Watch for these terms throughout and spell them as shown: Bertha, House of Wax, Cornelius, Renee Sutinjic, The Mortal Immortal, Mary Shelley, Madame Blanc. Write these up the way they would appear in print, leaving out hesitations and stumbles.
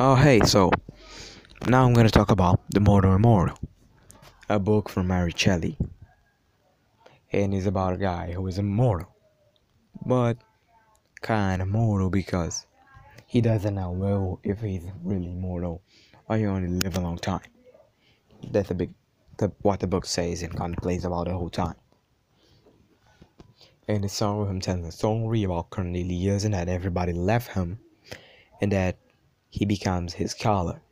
Oh hey, so now I'm going to talk about The Mortal Immortal, a book from Mary Shelley, and it's about a guy who is immortal, but kind of mortal because he doesn't know well if he's really mortal or he only live a long time. That's what the book says and contemplates about the whole time. And the story of him tells a story about Cornelius and that everybody left him and that he becomes his scholar,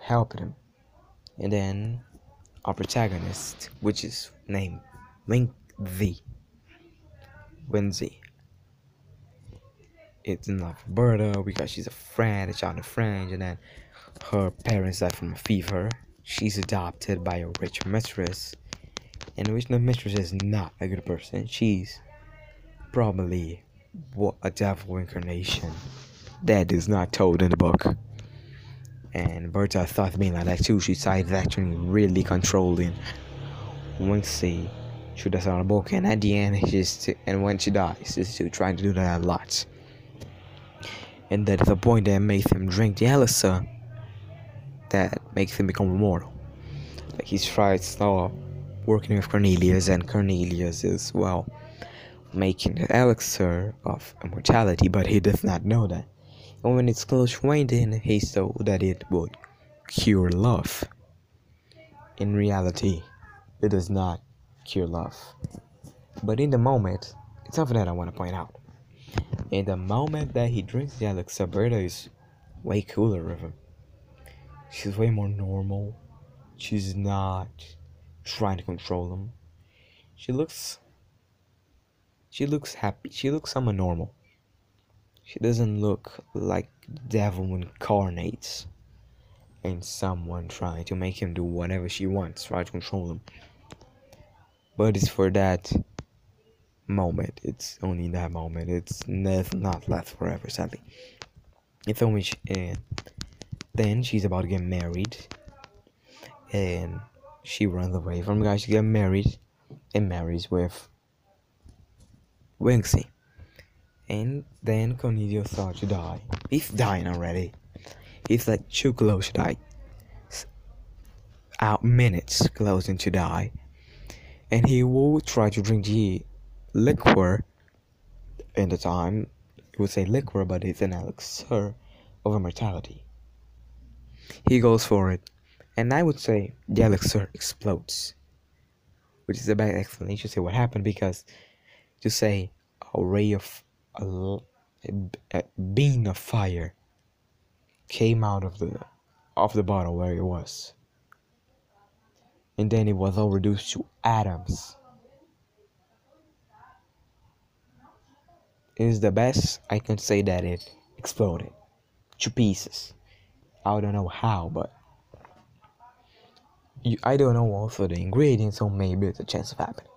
helping him. And then our protagonist, which is named Winzy. It's in love with Bertha because she's a friend, a child of French, and then her parents died from a fever. She's adopted by a rich mistress, and which the mistress is not a good person. She's probably a devil incarnation. That is not told in the book. And Bertha starts being like that too. She starts actually really controlling Wincy through the start of the book. And at the end, when she dies, she's still trying to do that a lot. And that is the point that makes him drink the elixir that makes him become immortal. Like he tries to start working with Cornelius, and Cornelius is, well, making the elixir of immortality, but he does not know that. And when it's close waning, he thought that it would cure love. In reality, it does not cure love. But in the moment, it's something that I want to point out. In the moment that he drinks the elixir, Bertha is way cooler with him. She's way more normal. She's not trying to control him. She looks happy. She looks somewhat normal. She doesn't look like the devil incarnates and someone trying to make him do whatever she wants, try to control him. But it's for that moment. It's only that moment. It's not last forever, sadly. It's only then she's about to get married, and she runs away from the guy. She gets married and marries with Wincy, and then Cornelius starts to die. He's dying already. He's like too close to die. Out minutes closing to die, and he will try to drink the liquor. In the time, it would say liquor, but it's an elixir of immortality. He goes for it, and I would say the elixir explodes, which is a bad explanation to say what happened, because to say a ray of a beam of fire came out of the bottle where it was, and then it was all reduced to atoms. It is the best I can say that it exploded to pieces. I don't know how, but I don't know also the ingredients, so maybe it's a chance of happening.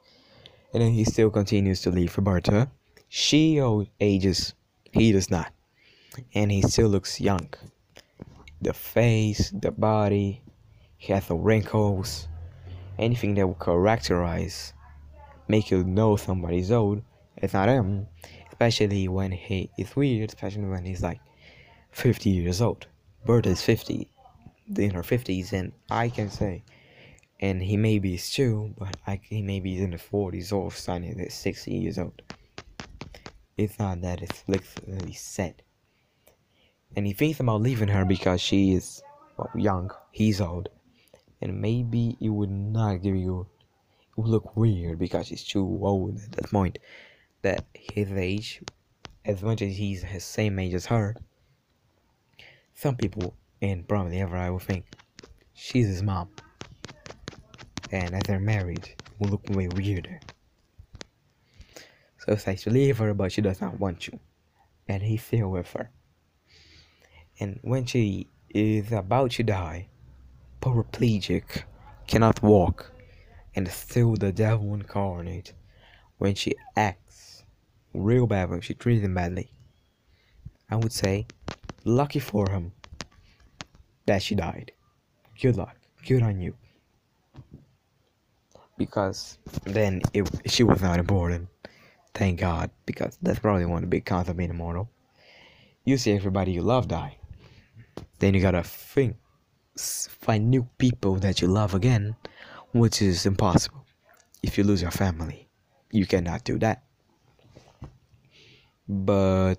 And then he still continues to live for Bertha. She ages, he does not. And he still looks young. The face, the body, he has the wrinkles. Anything that would characterize, make you know somebody's old, it's not him. Especially when he is weird, especially when he's like 50 years old. Bertha is 50, in her 50s, and I can say, and he maybe is too, but he maybe is in the 40s or starting at 60 years old. It's not that explicitly said. And he thinks about leaving her because she is, well, young, he's old. And maybe it would not give you, it would look weird because she's too old at that point. That his age, as much as he's the same age as her, some people, and probably ever, I would think, she's his mom. And as they're married, it will look way weirder. So it's like to leave her, but she does not want you. And he's still with her. And when she is about to die, paraplegic, cannot walk, and still the devil incarnate, when she acts real bad, when she treats him badly, I would say, lucky for him that she died. Good luck. Good on you. Because then she was not important. Thank God. Because that's probably one of the big cons of being immortal. you see everybody you love die. Then you gotta find new people that you love again, which is impossible. If you lose your family, you cannot do that. But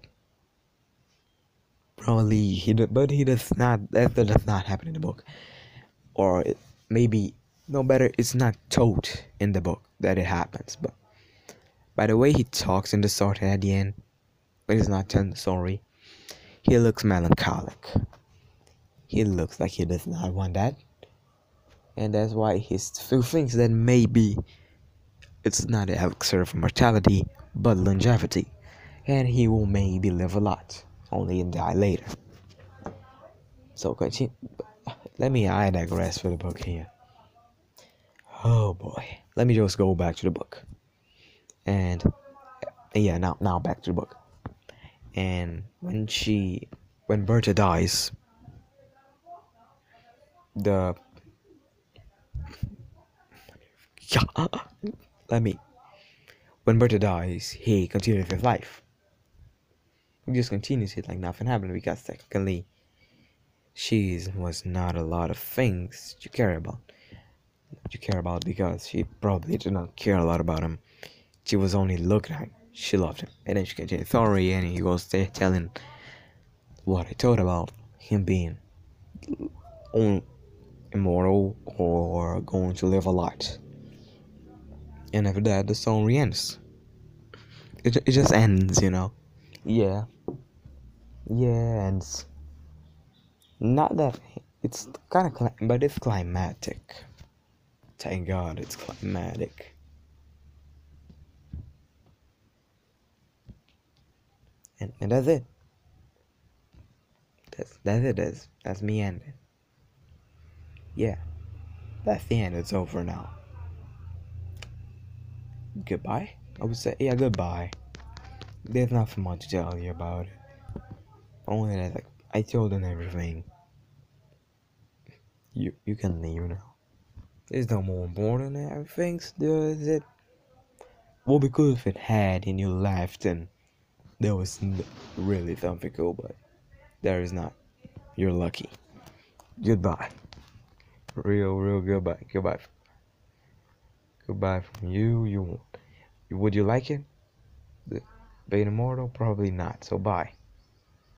probably he does not. That does not happen in the book, or maybe no better. It's not told in the book that it happens, but by the way he talks in the story at the end, but it's not telling the story. He looks melancholic. He looks like he does not want that. And that's why he still thinks that maybe it's not an elixir of mortality, but longevity. And he will maybe live a lot, only and die later. So continue. I digress for the book here. Oh boy. Let me just go back to the book. And yeah, now back to the book. And when Bertha dies, when Bertha dies, he continues his life. He just continues it like nothing happened, because technically she was not a lot of things to care about. Because she probably did not care a lot about him. She was only looking at him. She loved him. And then she continued, sorry, and he goes there telling what I told about him being immortal or going to live a lot. And after that, the story ends. It just ends, you know. Yeah, ends. Not that it's kind of but it's climatic. Thank God, it's climatic. And that's it. That's it. That's me ending. Yeah, that's the end. It's over now. Goodbye? I would say, yeah, goodbye. There's not so much to tell you about it. Only that, like, I told them everything. You can leave now. There's no more important than everything. Does it? Well, because if it had and you left, then there was really something cool, but there is not. You're lucky. Goodbye. Real goodbye. Goodbye from you. You won't. Would you like it? The Immortal? Probably not. So bye.